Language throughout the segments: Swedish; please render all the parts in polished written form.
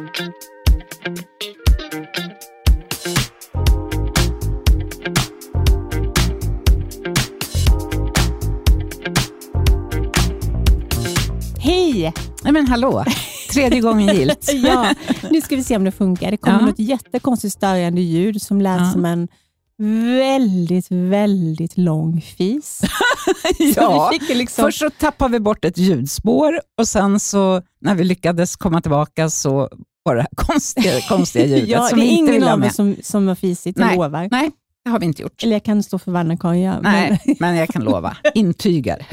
Hej! Nej men hallå! Tredje gången gilt. Ja, nu ska vi se om det funkar. Det kommer något jättekonstigt störande ljud som lät som en väldigt, väldigt lång fis. Ja, liksom... först så tappade vi bort ett ljudspår och sen så när vi lyckades komma tillbaka så var det här konstiga ljudet ja, som vi inte ville ha med. Ja, det är ingen av oss som har fisit och lovar. Nej, det har vi inte gjort. Eller jag kan stå för Vanna-Kaja. Men jag kan lova. Intygar.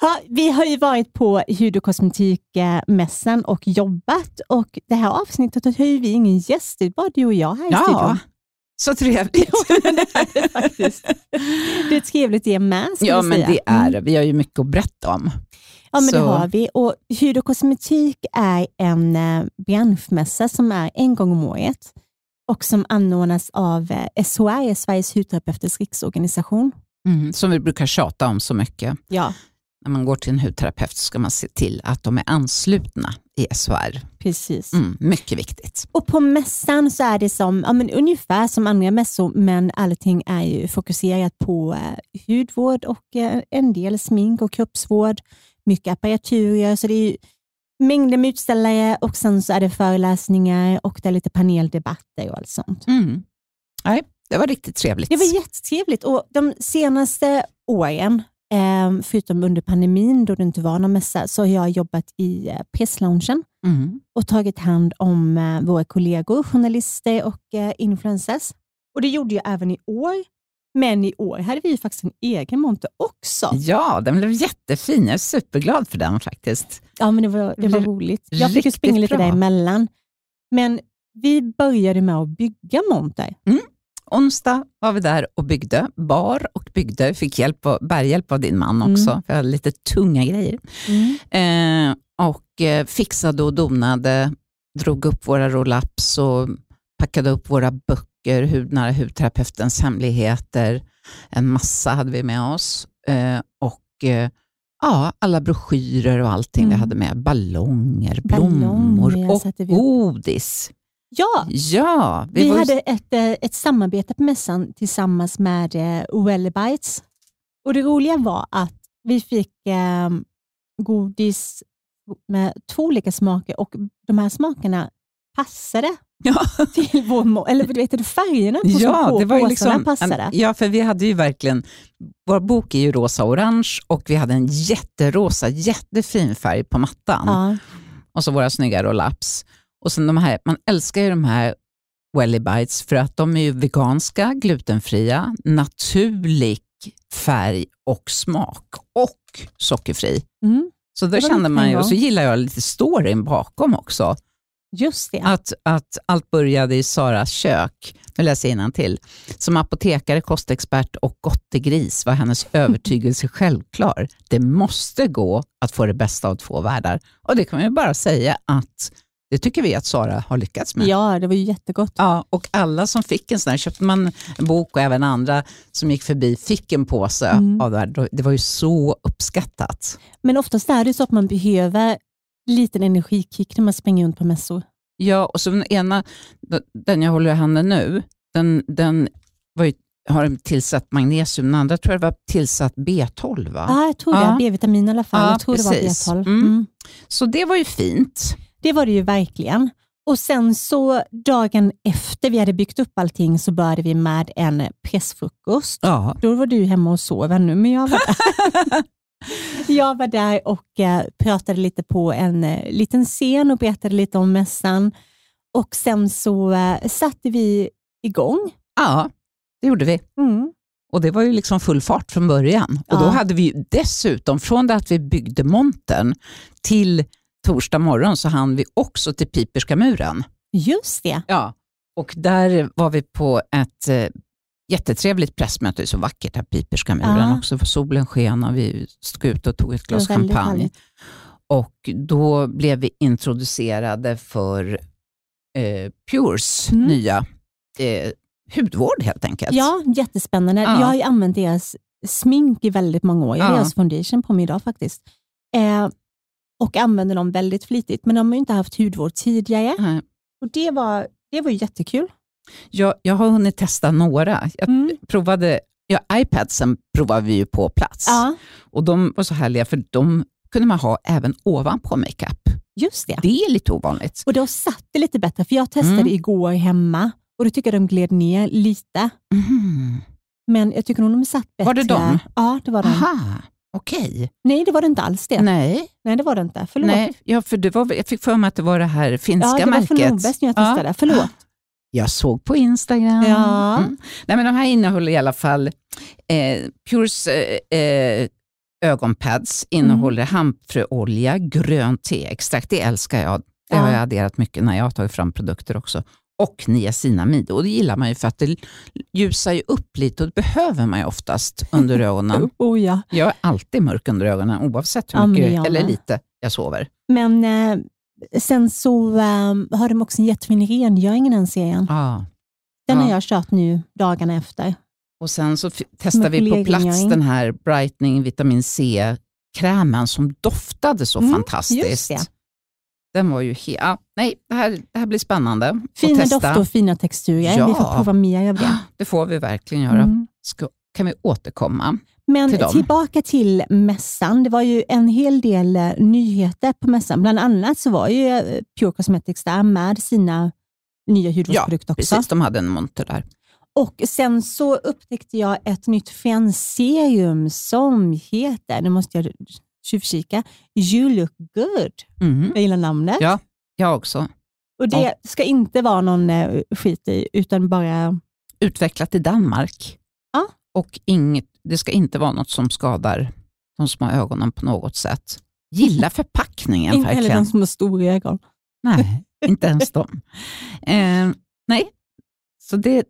Ja, vi har ju varit på Hudokosmetikmässan och jobbat och det här avsnittet har ju vi ingen gäst, det var du och jag här i studion. Så trevligt. Ja, det är faktiskt. Det är ett trevligt är med. Ja, men det är det. Vi har ju mycket att berätta om. Ja, men så. Det har vi. Och Hudokosmetik är en branschmässa som är en gång om året och som anordnas av SHR, Sveriges hudterapeuters riksorganisation. Mm, som vi brukar tjata om så mycket. Ja. När man går till en hudterapeut ska man se till att de är anslutna i SHR. Precis. Mm, mycket viktigt. Och på mässan så är det som, ja, men ungefär som andra mässor, men allting är ju fokuserat på hudvård och en del smink och kroppsvård. Mycket apparaturer, så det är ju mängder med utställare och sen så är det föreläsningar och det är lite paneldebatter och allt sånt. Mm. Nej, det var riktigt trevligt. Det var jättetrevligt och de senaste åren... förutom under pandemin då det inte var någon mässa så har jag jobbat i pressloungen och tagit hand om våra kollegor, journalister och influencers. Och det gjorde jag även i år. Men i år hade vi ju faktiskt en egen monter också. Ja, den blev jättefin. Jag är superglad för den faktiskt. Ja, men det var roligt. Jag fick ju springa lite däremellan. Men vi började med att bygga monter. Mm. Onsdag var vi där och byggde bar och byggde. Fick hjälp och bärhjälp av din man också. För jag hade lite tunga grejer. Mm. Och fixade och donade. Drog upp våra roll-ups och packade upp våra böcker. Hudnära, hudterapeutens hemligheter. En massa hade vi med oss. Ja, alla broschyrer och allting vi hade med. Ballonger, blommor och godis. Ja, vi hade ett samarbete på mässan tillsammans med Welly Bites. Och det roliga var att vi fick godis med två olika smaker och de här smakerna passade till eller du vet, färgerna på det var ju liksom, passade. Ja, för vi hade ju verkligen, vår bok är ju rosa och orange och vi hade en jätterosa, jättefin färg på mattan. Ja. Och så våra snygga roll-ups. Och sen de här, man älskar ju de här Welly Bites för att de är ju veganska, glutenfria, naturlig färg och smak och sockerfri. Mm. Så då kände man ju, och så gillar jag lite storyn bakom också. Just det. Att allt började i Saras kök, nu läser jag innantill. Som apotekare, kostexpert och gris var hennes övertygelse självklar. Det måste gå att få det bästa av två världar. Och det kan man ju bara säga att det tycker vi att Sara har lyckats med. Ja, det var ju jättegott. Ja, och alla som fick en sån här, köpte man en bok och även andra som gick förbi fick en påse av det här. Det var ju så uppskattat. Men oftast är det så att man behöver liten energikick när man springer runt på mässor. Ja, och så den ena, den jag håller i handen nu, den var ju, har tillsatt magnesium. Den andra tror jag var tillsatt B12, va? Ja, jag tror det. B-vitamin i alla fall. Ja, jag tror det var B12. Mm. Så det var ju fint. Det var det ju verkligen. Och sen så dagen efter vi hade byggt upp allting så började vi med en pressfrukost. Ja. Då var du hemma och sov ännu, men jag var där. Jag var där och pratade lite på en liten scen och berättade lite om mässan. Och sen så satte vi igång. Ja, det gjorde vi. Mm. Och det var ju liksom full fart från början. Och då hade vi ju dessutom, från det att vi byggde montern till... torsdag morgon så hann vi också till Piperska muren. Just det. Ja, och där var vi på ett jättetrevligt pressmöte. Det är så vackert här Piperska muren också. För solen sken och vi stod ut och tog ett glas champagne. Och då blev vi introducerade för Pures nya hudvård helt enkelt. Ja, jättespännande. Ja. Jag har ju använt deras smink i väldigt många år. Jag har deras foundation på mig idag faktiskt. och använder dem väldigt flitigt. Men de har ju inte haft hudvård tidigare. Mm. Och det var ju jättekul. Jag har hunnit testa några. Jag provade, iPadsen provade vi ju på plats. Ja. Och de var så härliga för de kunde man ha även ovanpå makeup. Just det. Det är lite ovanligt. Och då satt det lite bättre för jag testade igår hemma. Och då tycker jag de gled ner lite. Mm. Men jag tycker nog de satt bättre. Var det de? Ja, det var de. Aha, okej. Nej, det var det inte alls det. Nej, det var det inte. Förlåt. Nej, jag fick för mig att det var det här finska märket. Ja, det var för Nordbäst när jag testade. Ja. Förlåt. Jag såg på Instagram. Ja. Mm. Nej, men de här innehåller i alla fall Pures ögonpads. Innehåller hamfröolja, grönt teextrakt. Det älskar jag. Det har jag adderat mycket när jag har tagit fram produkter också. Och niacinamid. Och det gillar man ju för att det ljusar ju upp lite. Och det behöver man ju oftast under ögonen. Oh, ja. Jag är alltid mörk under ögonen. Oavsett hur mycket eller lite jag sover. Men sen så har de också en jättefin rengöring i den serien. Den har jag kört nu dagarna efter. Och sen så testar vi på plats den här brightening vitamin C-krämen. Som doftade så fantastiskt. Just det. Den var ju det här blir spännande. Fina dofter och fina texturer. Ja. Vi får prova mer av det. Det får vi verkligen göra. Kan vi återkomma till dem. Tillbaka till mässan. Det var ju en hel del nyheter på mässan. Bland annat så var ju Pure Cosmetics där med sina nya hudvårdsprodukter också. Ja, precis. De hade en monter där. Och sen så upptäckte jag ett nytt fanserum som heter... Nu måste jag... tjuvkika. You Look Good. Jag gillar namnet. Ja, jag också. Och det ska inte vara någon skit i, utan bara... Utvecklat i Danmark. Ja. Och det ska inte vara något som skadar de som har ögonen på något sätt. Gilla förpackningen inte verkligen. Inte heller de som har stora ögon. Nej, inte ens de. Nej. Så det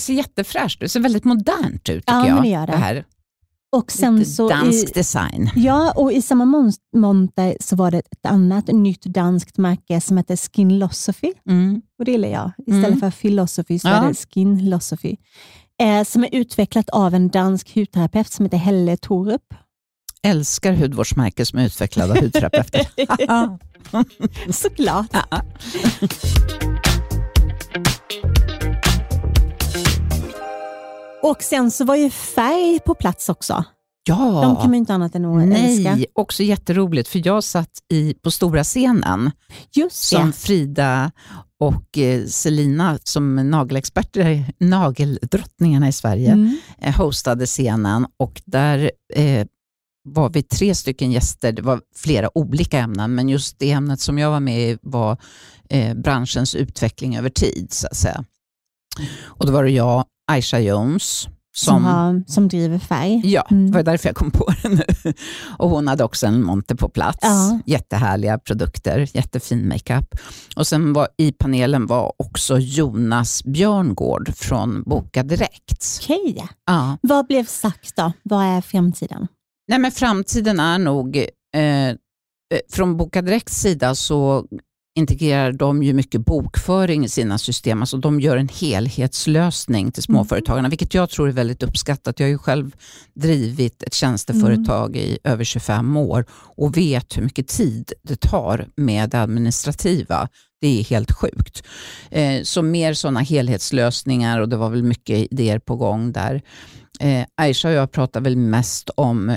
ser jättefräscht. Det ser väldigt modernt ut tycker jag. Ja, men det gör det. Det här. Och sen så dansk design. Ja, och i samma monter så var det ett annat nytt danskt märke som heter Skinlosophy. Och det gillar jag. Istället för Philosophy så är det Skinlosophy. Som är utvecklat av en dansk hudterapeut som heter Helle Thorup. Älskar hudvårdsmärken som är utvecklade av hudterapeuter. Såklart. Och sen så var ju Färg på plats också. Ja. De kan man ju inte annat än att älska. Nej, också jätteroligt. För jag satt på stora scenen. Just det. Som Frida och Selina som nagelexperter, nageldrottningarna i Sverige, hostade scenen. Och där var vi 3 stycken gäster. Det var flera olika ämnen. Men just det ämnet som jag var med i var branschens utveckling över tid, så att säga. Och då var det jag, Aisha Jones som driver Färg. Ja, det var därför jag kom på det nu. Och hon hade också en monter på plats. Ja. Jättehärliga produkter, jättefin makeup. Och sen i panelen var också Jonas Björngård från Boka Direkt. Okej. Ja. Vad blev sagt då? Vad är framtiden? Nej, men framtiden är nog från Boka Direkts sida så integrerar de ju mycket bokföring i sina system. Alltså de gör en helhetslösning till småföretagarna. Vilket jag tror är väldigt uppskattat. Jag har ju själv drivit ett tjänsteföretag i över 25 år. Och vet hur mycket tid det tar med det administrativa. Det är helt sjukt. Så mer sådana helhetslösningar. Och det var väl mycket idéer på gång där. Aisha och jag pratade väl mest om...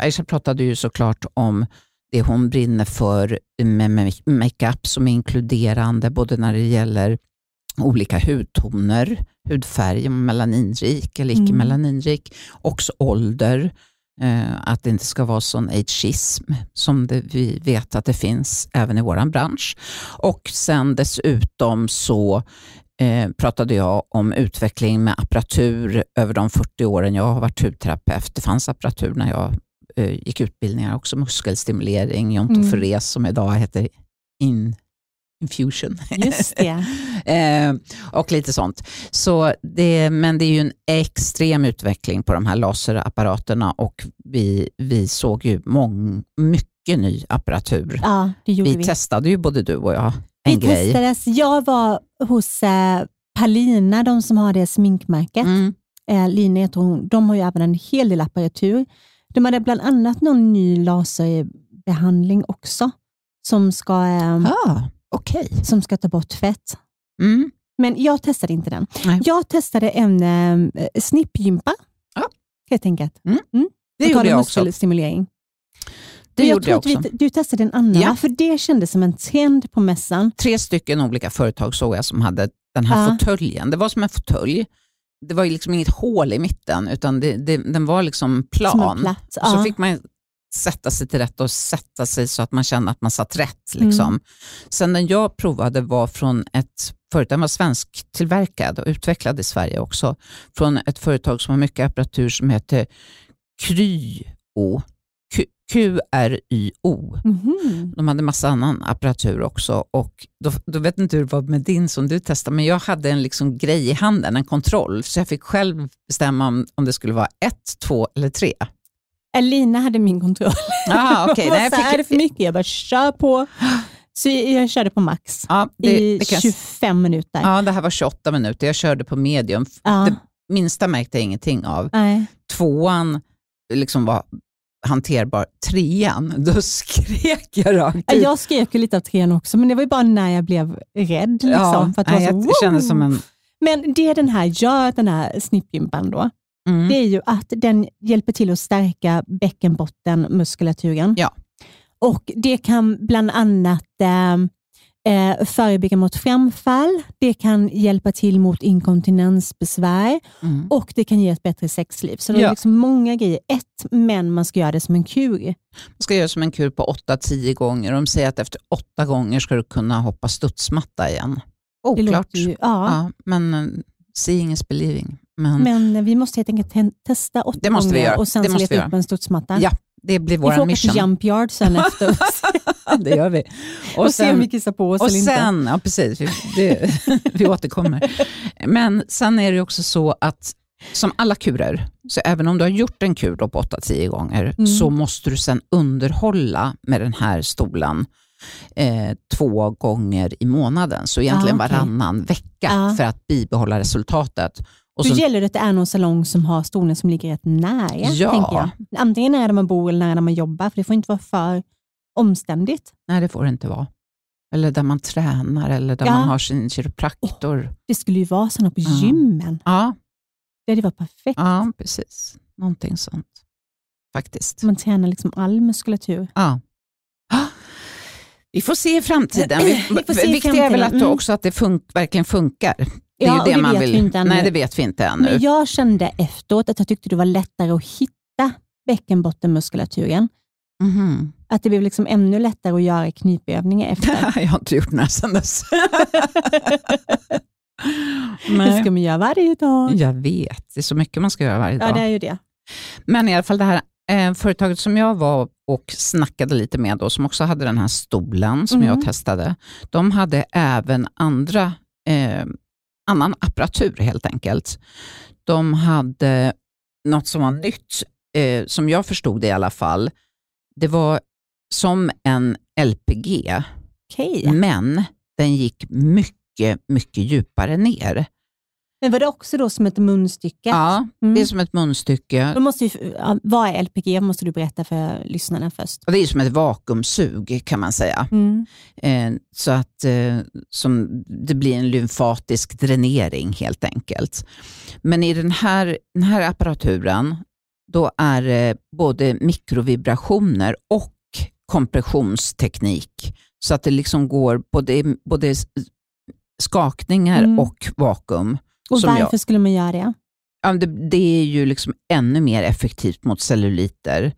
Aisha pratade ju såklart om... Det hon brinner för med makeup som är inkluderande både när det gäller olika hudtoner, hudfärg, melaninrik eller icke-melaninrik. Också ålder, att det inte ska vara sån ageism som vi vet att det finns även i våran bransch. Och sen dessutom så pratade jag om utveckling med apparatur över de 40 åren jag har varit hudterapeut. Det fanns apparatur när jag gick utbildningar också, muskelstimulering, jontoferes som idag heter infusion. Just det. Och lite sånt. Så men det är ju en extrem utveckling på de här laserapparaterna och vi såg ju mycket ny apparatur. Ja, det gjorde vi. Testade ju både du och jag en grej. Jag var hos Palina, de som har det sminkmärket. Lina heter hon. De har ju även en hel del apparatur. De hade bland annat någon ny laser behandling också. Som ska, som ska ta bort fett. Mm. Men jag testade inte den. Nej. Jag testade en snippgympa. Ja. Helt enkelt. Mm. Mm. Det gjorde jag också. Muskelstimulering. Det jag gjorde jag också. Du testade en annan. Ja. För det kändes som en trend på mässan. 3 stycken olika företag såg jag som hade den här fåtöljen. Det var som en fåtölj. Det var liksom inget hål i mitten. Utan den var liksom plan. Platt, och så fick man sätta sig till rätt och sätta sig så att man kände att man satt rätt. Liksom. Mm. Sen den jag provade var från ett företag, den var svensktillverkad och utvecklad i Sverige också. Från ett företag som har mycket apparatur som heter Kryo. Q-R-Y-O. Mm-hmm. De hade massa annan apparatur också. Och då vet inte hur det var med din som du testade. Men jag hade en liksom grej i handen, en kontroll. Så jag fick själv bestämma om det skulle vara 1, 2 eller 3. Elina hade min kontroll. Okay. Nej, är det för mycket? Jag bara kör på. Så jag körde på max i 25 minuter. Ja, det här var 28 minuter. Jag körde på medium. Ja. Det minsta märkte jag ingenting av. Nej. 2:an liksom var hanterbar. 3:an, då skrek jag rakt ut. Jag skrek lite av 3:an också, men det var ju bara när jag blev rädd. Liksom, för att det var så, jag kände som en... Men det den här gör, den här snippgympan då, det är ju att den hjälper till att stärka bäckenbottenmuskulaturen. Ja. Och det kan bland annat förebygga mot framfall. Det kan hjälpa till mot inkontinensbesvär. Mm. Och det kan ge ett bättre sexliv. Så det är liksom många grejer. Men man ska göra det som en kur. Man ska göra det som en kur på 8-10 gånger. De säger att efter 8 gånger ska du kunna hoppa studsmatta igen. Oklart. Men seeing is believing. Men vi måste helt enkelt testa 8 gånger och sen leta upp en studsmatta. Ja. Det blir vår mission. Vi får jump yard sen efter. Det gör vi. Och sen, se om vi kissar på oss och eller sen, inte. Ja, precis. Vi återkommer. Men sen är det också så att som alla kurer, så även om du har gjort en kur då på 8-10 gånger så måste du sen underhålla med den här stolen 2 gånger i månaden. Så egentligen varannan vecka för att bibehålla resultatet. Då gäller det att det är någon salong som har stolen som ligger rätt nära, tänker jag. Antingen nära där man bor eller nära där man jobbar. För det får inte vara för omständigt. Nej, det får det inte vara. Eller där man tränar eller där man har sin kiropraktor. Det skulle ju vara sådana på gymmen. Ja. Det var perfekt. Ja, precis. Någonting sånt. Faktiskt. Man tränar liksom all muskulatur. Ja. Vi får se i framtiden. Viktigt är väl att också att det verkligen funkar. Det är ju det man vill. Nej, det vet vi inte ännu. Men jag kände efteråt att jag tyckte det var lättare att hitta bäckenbottenmuskulaturen. Mm-hmm. Att det blev liksom ännu lättare att göra knipövningar efter. Jag har inte gjort några sedan dess. Det ska man göra varje dag. Jag vet, det är så mycket man ska göra varje dag. Ja, det är ju det. Men i alla fall det här företaget som jag var och snackade lite med då, som också hade den här stolen som jag testade. De hade även andra annan apparatur helt enkelt. De hade något som var nytt, som jag förstod det i alla fall. Det var som en LPG. Okay. Men den gick mycket, mycket djupare ner. Men var det också då som ett munstycke? Ja, det är som ett munstycke. Då måste ju, vad är LPG? Måste du berätta för lyssnarna först. Och det är som ett vakuumsug kan man säga. Mm. Så att som det blir en lymfatisk dränering helt enkelt. Men i den här apparaturen då är det både mikrovibrationer och kompressionsteknik. Så att det liksom går både skakningar och vakuum. Och varför skulle man göra det? Ja, det är ju liksom ännu mer effektivt mot celluliter.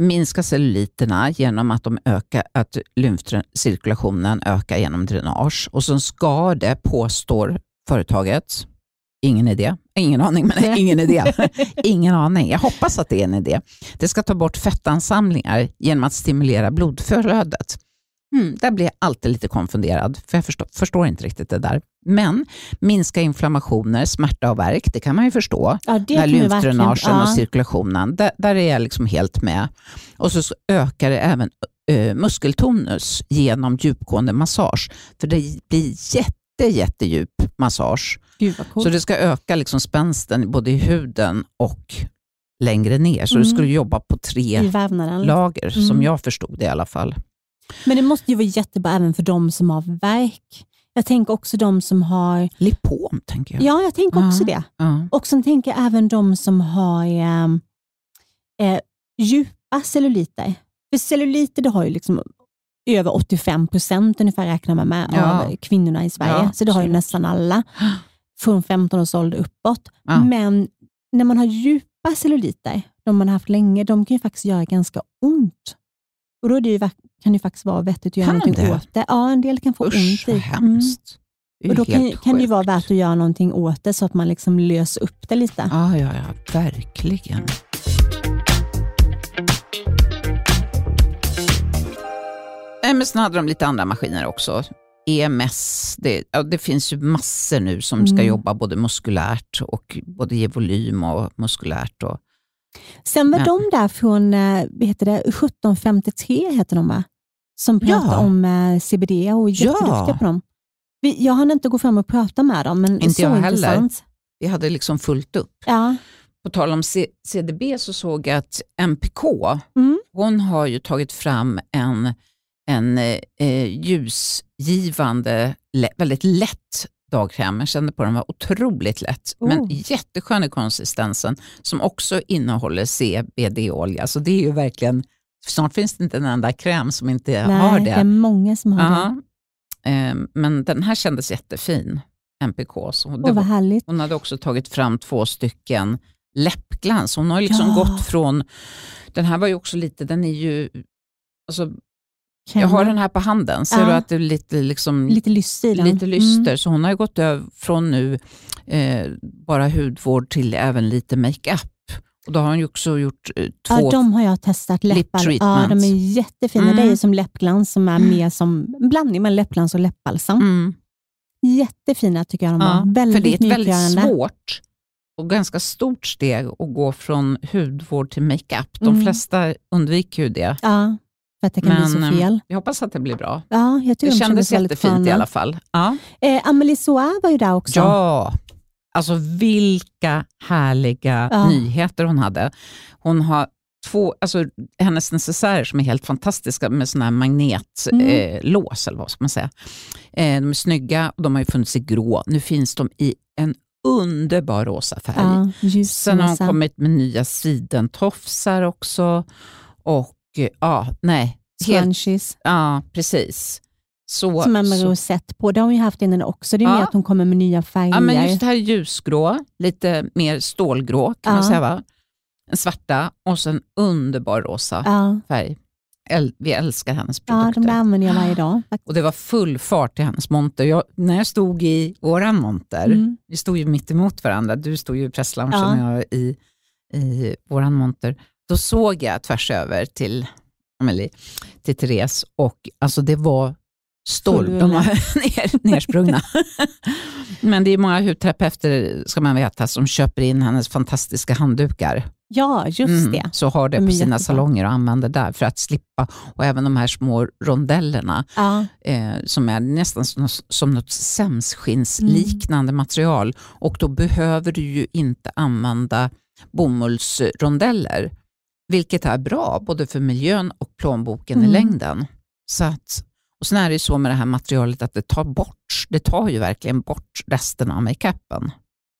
Minska celluliterna genom att de ökar, att lymfcirkulationen ökar genom dränage. Och sen ska det, påstår företaget. Ingen idé. Ingen aning, men ingen idé. Ingen aning. Jag hoppas att det är en idé. Det ska ta bort fettansamlingar genom att stimulera blodflödet. Där blir jag alltid lite konfunderad, för jag förstår inte riktigt det där. Men minska inflammationer, smärta och värk, det kan man ju förstå. Ja, när lymfdränagen och cirkulationen, där är jag liksom helt med. Och så ökar det även muskeltonus genom djupgående massage. För det blir jättedjup massage. Gud, vad coolt. Så det ska öka liksom spänsten både i huden och längre ner. Så du skulle jobba på 3 lager, som jag förstod det i alla fall. Men det måste ju vara jättebra även för de som har verk. Jag tänker också de som har... lipom, tänker jag. Ja, jag tänker också det. Och sen tänker jag även de som har djupa celluliter. För celluliter, det har ju liksom över 85% ungefär, räknar man med, av kvinnorna i Sverige. Ja, så det har ju nästan alla. Från 15 års ålder uppåt. Ja. Men när man har djupa celluliter, de man har haft länge, de kan ju faktiskt göra ganska ont. Och då är det ju kan ju faktiskt vara vettigt att göra någonting åt det. Ja, en del kan få ont i. Hemskt. Och då kan det ju vara värt att göra någonting åt det så att man liksom löser upp det lite. Ja, verkligen. Men sen hade de lite andra maskiner också. EMS, det finns ju massor nu som ska jobba både muskulärt och både ge volym och muskulärt. Och sen var de där från 1753 heter de, va? Som pratade om CBD och jätteduktiga på dem. Jag hann inte gå fram och prata med dem, men inte jag heller. Intressant. Vi hade liksom fullt upp. Ja. På tal om CDB så såg jag att MPK, hon har ju tagit fram en ljusgivande, väldigt lätt dagkräm. Jag kände på den, var otroligt lätt. Men jätteskön i konsistensen, som också innehåller CBD-olja. Så det är ju verkligen, snart finns det inte en enda kräm som inte har det. Nej, det är många som har det. Men den här kändes jättefin, MPK. Så vad härligt. Hon hade också tagit fram 2 stycken läppglans. Hon har liksom gått från, den här var ju också lite, den är ju, alltså, jag har den här på handen. Ser du att det är lite lyster? Lite lyster. Så hon har ju gått över från nu bara hudvård till även lite make-up. Och då har hon ju också gjort 2. Ja, de har jag testat, läppar. Ja, de är jättefina. Det är ju som läppglans som är mer som blandning mellan läppglans och läppbalsam. Jättefina tycker jag de var. Väldigt, för det är ett väldigt svårt och ganska stort steg att gå från hudvård till make-up. De flesta undviker ju det. Ja. För att det kan bli så fel. Jag hoppas att det blir bra. Ja, jag tycker det kändes jättefint i alla fall. Ja. Amelie Soa var ju där också. Ja, alltså vilka härliga nyheter hon hade. Hon har 2, alltså hennes necessärer som är helt fantastiska med sådana här magnetlås eller vad ska man säga. De är snygga och de har ju funnits i grå. Nu finns de i en underbar rosa färg. Ja, sen har hon kommit med nya sidentofsar också och Scrunchies. Ja, precis. Så, som Emma Rosette på. Det har hon ju haft innan också. Det är mer att hon kommer med nya färger. Ja, men just det här ljusgrå. Lite mer stålgrå kan man säga, va? En svarta och sen underbar rosa färg. Vi älskar hennes produkter. Ja, de använder jag varje dag. Och det var full fart i hennes monter. När jag stod i våran monter. Vi stod ju mitt emot varandra. Du stod ju i pressloungen och jag i våran monter. Då såg jag tvärs över till Amelie, till Therese, och alltså det var storm. De var nersprungna. Men det är många hudterapeuter, ska man veta, som köper in hennes fantastiska handdukar. Ja, just det. Så har det på sina salonger och använder där för att slippa. Och även de här små rondellerna som är nästan som något sämskinsliknande material. Och då behöver du ju inte använda bomullsrondeller. Vilket är bra både för miljön och plånboken i längden. Så att, och sen är det ju så med det här materialet att det tar ju verkligen bort resten av makeupen.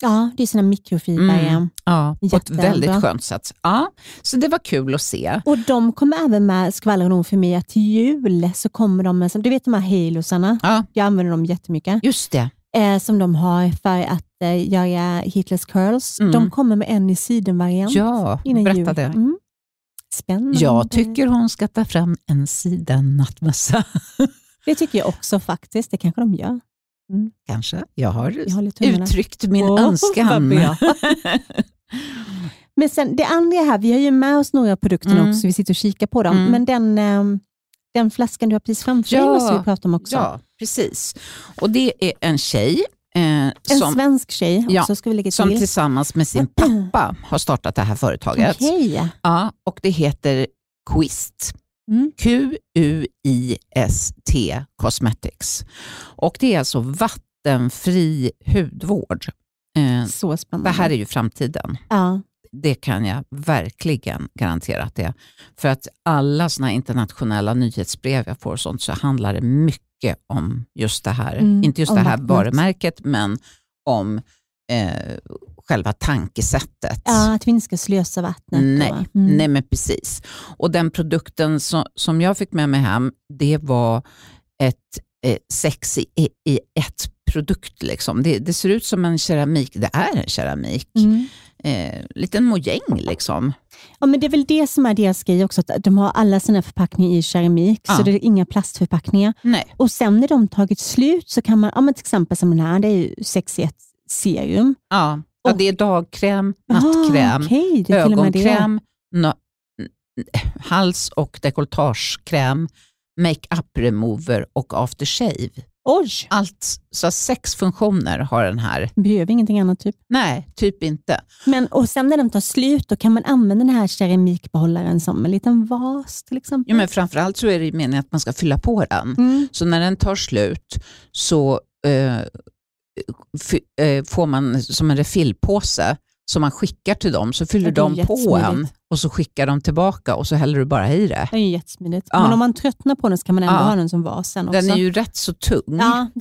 Ja, det är såna mikrofibrer. Ja, på ett väldigt skönt sätt. Ja, så det var kul att se. Och de kommer även med, skvallrar nog för mig, att till jul så kommer de med, du vet de här halosarna, jag använder dem jättemycket. Just det. Som de har för att göra heatless curls. De kommer med en i sidenvariant. Ja, berätta det. Spännande. Jag tycker hon ska ta fram en sidennattmössa. Det tycker jag också faktiskt. Det kanske de gör. Kanske. Jag har uttryckt min önskan. Men sen det andra här. Vi har ju med oss några produkter också. Vi sitter och kikar på dem. Men den flaskan du har precis framför dig måste vi prata om också. Ja, precis. Och det är en tjej. En svensk tjej också, ska vi lägga till. Som tillsammans med sin pappa har startat det här företaget. Okay. Ja, och det heter Quist. Q-U-I-S-T Cosmetics. Och det är alltså vattenfri hudvård. Så spännande. Det här är ju framtiden. Ja. Det kan jag verkligen garantera att det är. För att alla såna internationella nyhetsbrev jag får sånt, så handlar det mycket om just det här. Inte just det här varumärket, men om själva tankesättet. Ja, att vi inte ska slösa vattnet. Nej, nej men precis. Och den produkten som jag fick med mig hem, det var ett sex i ett produkt liksom. Det ser ut som en keramik. Det är en keramik. Liten mojäng liksom. Ja, men det är väl det som är deras grej också, att de har alla sina förpackningar i keramik, så det är inga plastförpackningar. Nej. Och sen när de tagit slut så kan man, ja, men till exempel som den här, det är ju 6-1 serum. Ja. Ja, det är dagkräm, nattkräm, ögonkräm, hals- och dekoltagekräm, make-up remover och aftershave. Oj. Allt, så 6 funktioner har den här. Behöver ingenting annat typ? Nej, typ inte. Men, och sen när den tar slut, då kan man använda den här keramikbehållaren som en liten vas till exempel. Ja, men framförallt så är det meningen att man ska fylla på den. Så när den tar slut så får man som en refillpåse som man skickar till dem, så fyller de på en och så skickar de tillbaka och så häller du bara i det. Det är ju jättesmidigt. Ja. Men om man tröttnar på den så kan man ändå ha den som vasen också. Den är ju rätt så tung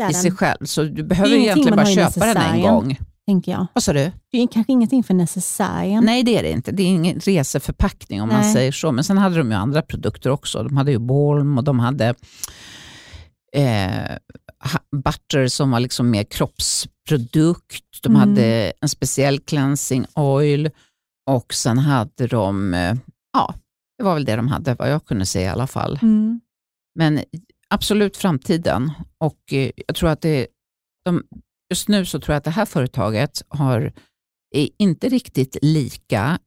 i sig själv, så du behöver egentligen bara köpa den en gång. Tänker jag. Vad sa du? Det är kanske ingenting för necessären. Nej, det är det inte. Det är ingen reseförpackning om man säger så. Men sen hade de ju andra produkter också. De hade ju balm och de hade butter som var liksom mer kroppsprodukt. De hade en speciell cleansing oil och sen hade de det var väl det de hade, vad jag kunde säga i alla fall. Men absolut framtiden, och jag tror att just nu så tror jag att det här företaget är inte riktigt lika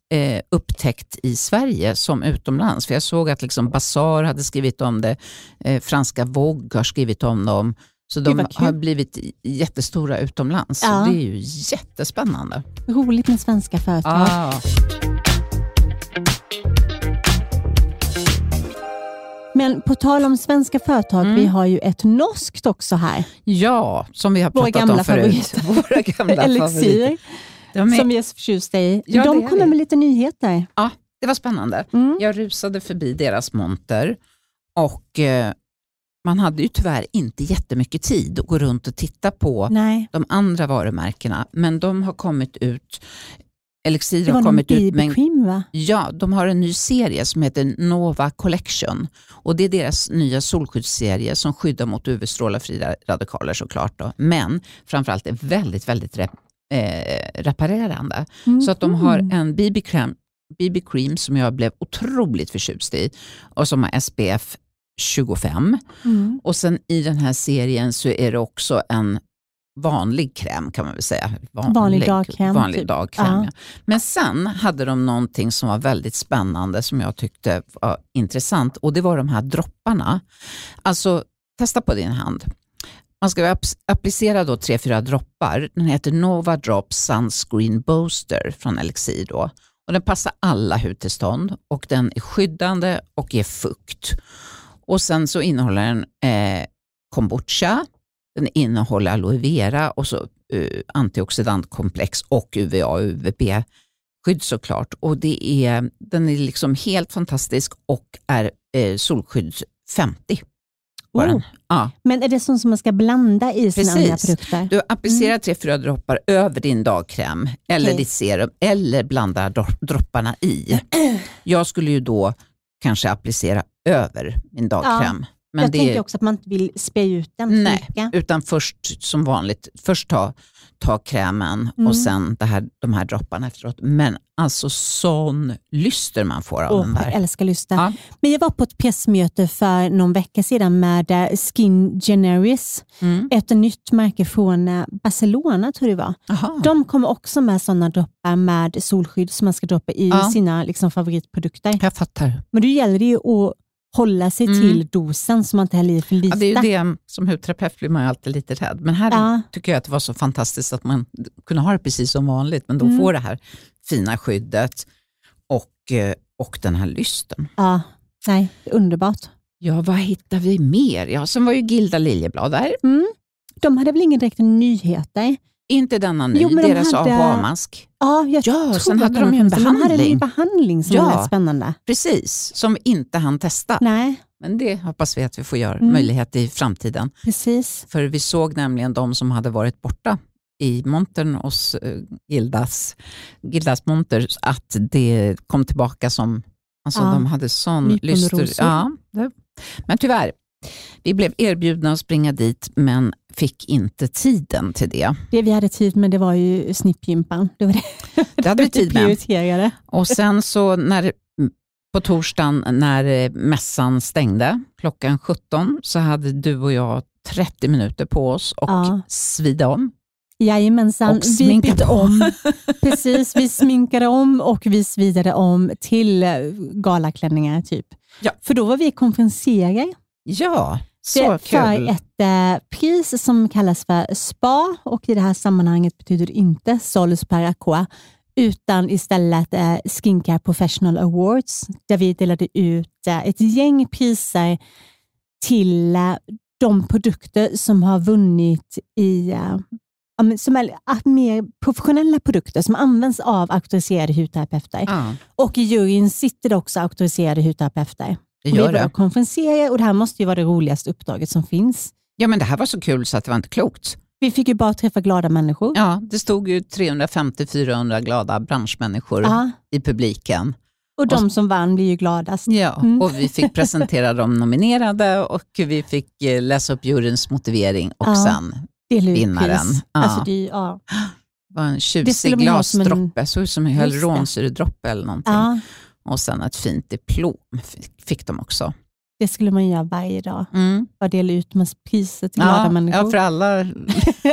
upptäckt i Sverige som utomlands. För jag såg att liksom Bazaar hade skrivit om det. Franska Vogue har skrivit om dem. Så de har blivit jättestora utomlands. Ja. Så det är ju jättespännande. Roligt med svenska företag. Ah. Men på tal om svenska företag, vi har ju ett norskt också här. Ja, som vi har pratat om förut. Våra gamla Elixir. Som vi är förtjusta i. Ja, de kommer med lite nyheter. Ja, det var spännande. Jag rusade förbi deras monter. Och man hade ju tyvärr inte jättemycket tid att gå runt och titta på de andra varumärkena. Men de har kommit ut. Elixir har kommit ut. Ja, de har en ny serie som heter Nova Collection. Och det är deras nya solskyddsserie som skyddar mot UV-strålafria radikaler såklart då. Men framförallt är väldigt, väldigt reparerande. Så att de har en BB-cream som jag blev otroligt förtjust i och som har SPF 25. Och sen i den här serien så är det också en vanlig kräm, kan man väl säga. Vanlig dagkräm. Vanlig dagkräm, typ. Ja. Men sen hade de någonting som var väldigt spännande som jag tyckte var intressant, och det var de här dropparna. Alltså, testa på din hand. Man ska applicera då 3-4 droppar. Den heter Nova Drops Sunscreen Booster från Elixir då. Och den passar alla hudtillstånd och den är skyddande och ger fukt. Och sen så innehåller den kombucha, den innehåller aloe vera och så antioxidantkomplex och UVA och UVB-skydd såklart. Och den är liksom helt fantastisk och är solskydd 50. Ja. Men är det sånt som man ska blanda i sina andra produkter? Du applicerar 3-4 droppar över din dagkräm eller ditt serum, eller blandar dropparna i. Jag skulle ju då kanske applicera över min dagkräm. Ja. Men jag tänker också att man inte vill spä ut den. Nej, utan först som vanligt. Först ta krämen och sen de här dropparna efteråt. Men alltså sån lyster man får av den där. Jag älskar lyster. Ja. Men jag var på ett pressmöte för någon vecka sedan med Skin Generics. Ett nytt märke från Barcelona tror jag det var. Aha. De kommer också med sådana droppar med solskydd som man ska droppa i sina liksom, favoritprodukter. Jag fattar. Men det gäller det ju att hålla sig till dosen som man inte heller är för lite. Ja, det är ju det, som hudterapeut blir man ju alltid lite rädd. Men här tycker jag att det var så fantastiskt att man kunde ha det precis som vanligt. Men då får det här fina skyddet och den här lysten. Ja, nej, underbart. Ja, vad hittar vi mer? Ja, sen var ju Gilda Liljeblad där. De hade väl ingen direkt nyheter. Inte denna nu, jo, men deras AHA-mask. Ja, jag sen hade de ju en behandling. De hade en behandling som var spännande. Precis, som inte han testa. Nej. Men det hoppas vi att vi får göra möjlighet i framtiden. Precis. För vi såg nämligen de som hade varit borta i montern hos Gildas monter, att det kom tillbaka som, alltså de hade sån lyster. Ja, men tyvärr. Vi blev erbjudna att springa dit men fick inte tiden till det. Det vi hade tid med, det var ju snippgympan. Det var det. Det hade vi tid med. Och sen så på torsdagen när mässan stängde klockan 17 så hade du och jag 30 minuter på oss och svida om. Jajamensan, vi bytte om. Precis, vi sminkade om och vi svidade om till galaklänningar typ. Ja. För då var vi konferenserare. Ja, så kul. För ett pris som kallas för spa, och i det här sammanhanget betyder inte Solus per Aqua utan istället Skincare Professional Awards, där vi delade ut ett gäng priser till de produkter som har vunnit i som är mer professionella produkter som används av auktoriserade hudterapeuter. Och i juryn sitter det också auktoriserade hudterapeuter. Vi var konferenserare, och det här måste ju vara det roligaste uppdraget som finns. Ja, men det här var så kul så att det var inte klokt. Vi fick ju bara träffa glada människor. Ja, det stod ju 350-400 glada branschmänniskor i publiken. Och de som vann blir ju gladast. Ja, och vi fick presentera de nominerade och vi fick läsa upp juryns motivering och sen vinnaren. Alltså det var en tjusig glasdroppe, så som en hyaluronsyredroppe eller någonting. Ja. Och sen ett fint diplom fick de också. Det skulle man göra varje dag. Bara dela ut med priset till glada människor. Ja, för alla.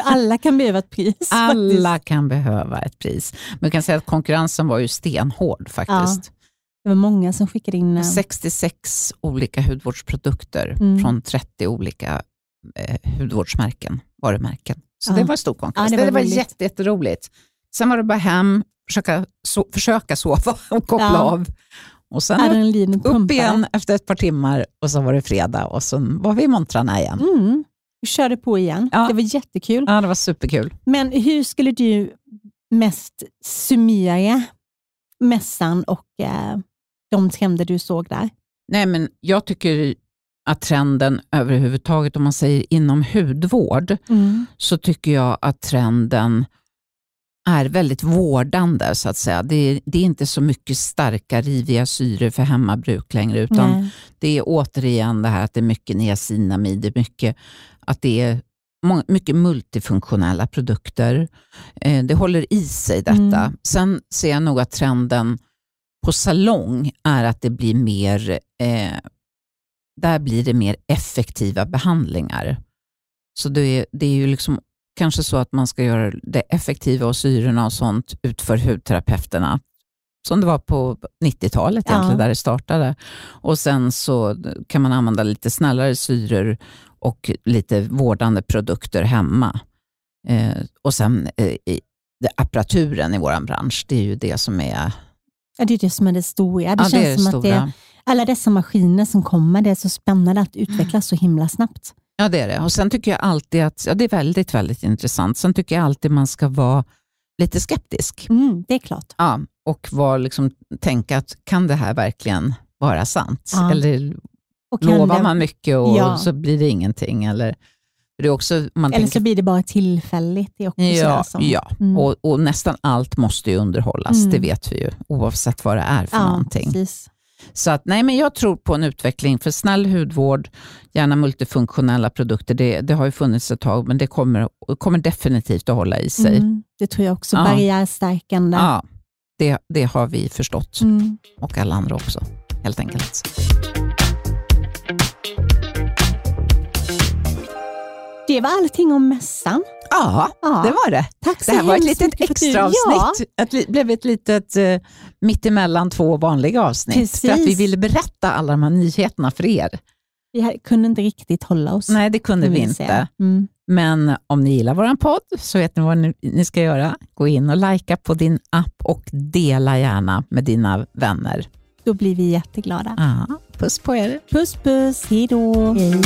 Alla kan behöva ett pris. Alla kan behöva ett pris. Men jag kan säga att konkurrensen var ju stenhård faktiskt. Ja, det var många som skickade in. 66 olika hudvårdsprodukter från 30 olika hudvårdsmärken, varumärken. Så det var stor konkurrens. Ja, det var jätteroligt. Sen var det bara hem, försöka sova och koppla av. Och sen upp igen efter ett par timmar, och så var det fredag och så var vi i montrarna igen. Vi körde på igen. Ja. Det var jättekul. Ja, det var superkul. Men hur skulle du mest summera mässan och de trender du såg där? Nej, men jag tycker att trenden överhuvudtaget, om man säger inom hudvård, så tycker jag att trenden är väldigt vårdande så att säga. Det är inte så mycket starka riviga syror för hemmabruk längre, utan det är återigen det här att det är mycket niacinamid, det är mycket, att det är mycket multifunktionella produkter. Det håller i sig detta. Sen ser jag nog att trenden på salong är att det blir mer där blir det mer effektiva behandlingar. Så det är ju liksom kanske så att man ska göra det effektiva och syrorna och sånt utför hudterapeuterna. Som det var på 90-talet egentligen, där det startade. Och sen så kan man använda lite snällare syror och lite vårdande produkter hemma. Och sen apparaturen i våran bransch, det är ju det som är... Ja, det är det som är det stora. Det känns det som stora. Att alla dessa maskiner som kommer, det är så spännande att utvecklas så himla snabbt. Ja, det är det. Och sen tycker jag alltid att det är väldigt, väldigt intressant. Sen tycker jag alltid man ska vara lite skeptisk. Det är klart. Ja, och liksom tänka att kan det här verkligen vara sant? Ja. Eller lovar man mycket och så blir det ingenting. Eller, det är också, man eller tänker, så blir det bara tillfälligt. Det är också och nästan allt måste ju underhållas. Det vet vi ju, oavsett vad det är för någonting. Precis. Så att, nej, men jag tror på en utveckling för snäll hudvård, gärna multifunktionella produkter. Det har ju funnits ett tag, men det kommer definitivt att hålla i sig. Det tror jag också, barriärstärkande. Ja, det har vi förstått. Och alla andra också, helt enkelt. Det var allting om mässan. Ja, det var det. Tack så det här var ett litet extra avsnitt. Det blev ett litet mittemellan två vanliga avsnitt. Precis. För att vi ville berätta alla de här nyheterna för er. Vi kunde inte riktigt hålla oss. Nej, det kunde vi inte. Men om ni gillar våran podd så vet ni vad ni ska göra. Gå in och likea på din app och dela gärna med dina vänner. Då blir vi jätteglada. Puss på er. Puss, puss. Hej då. Hej.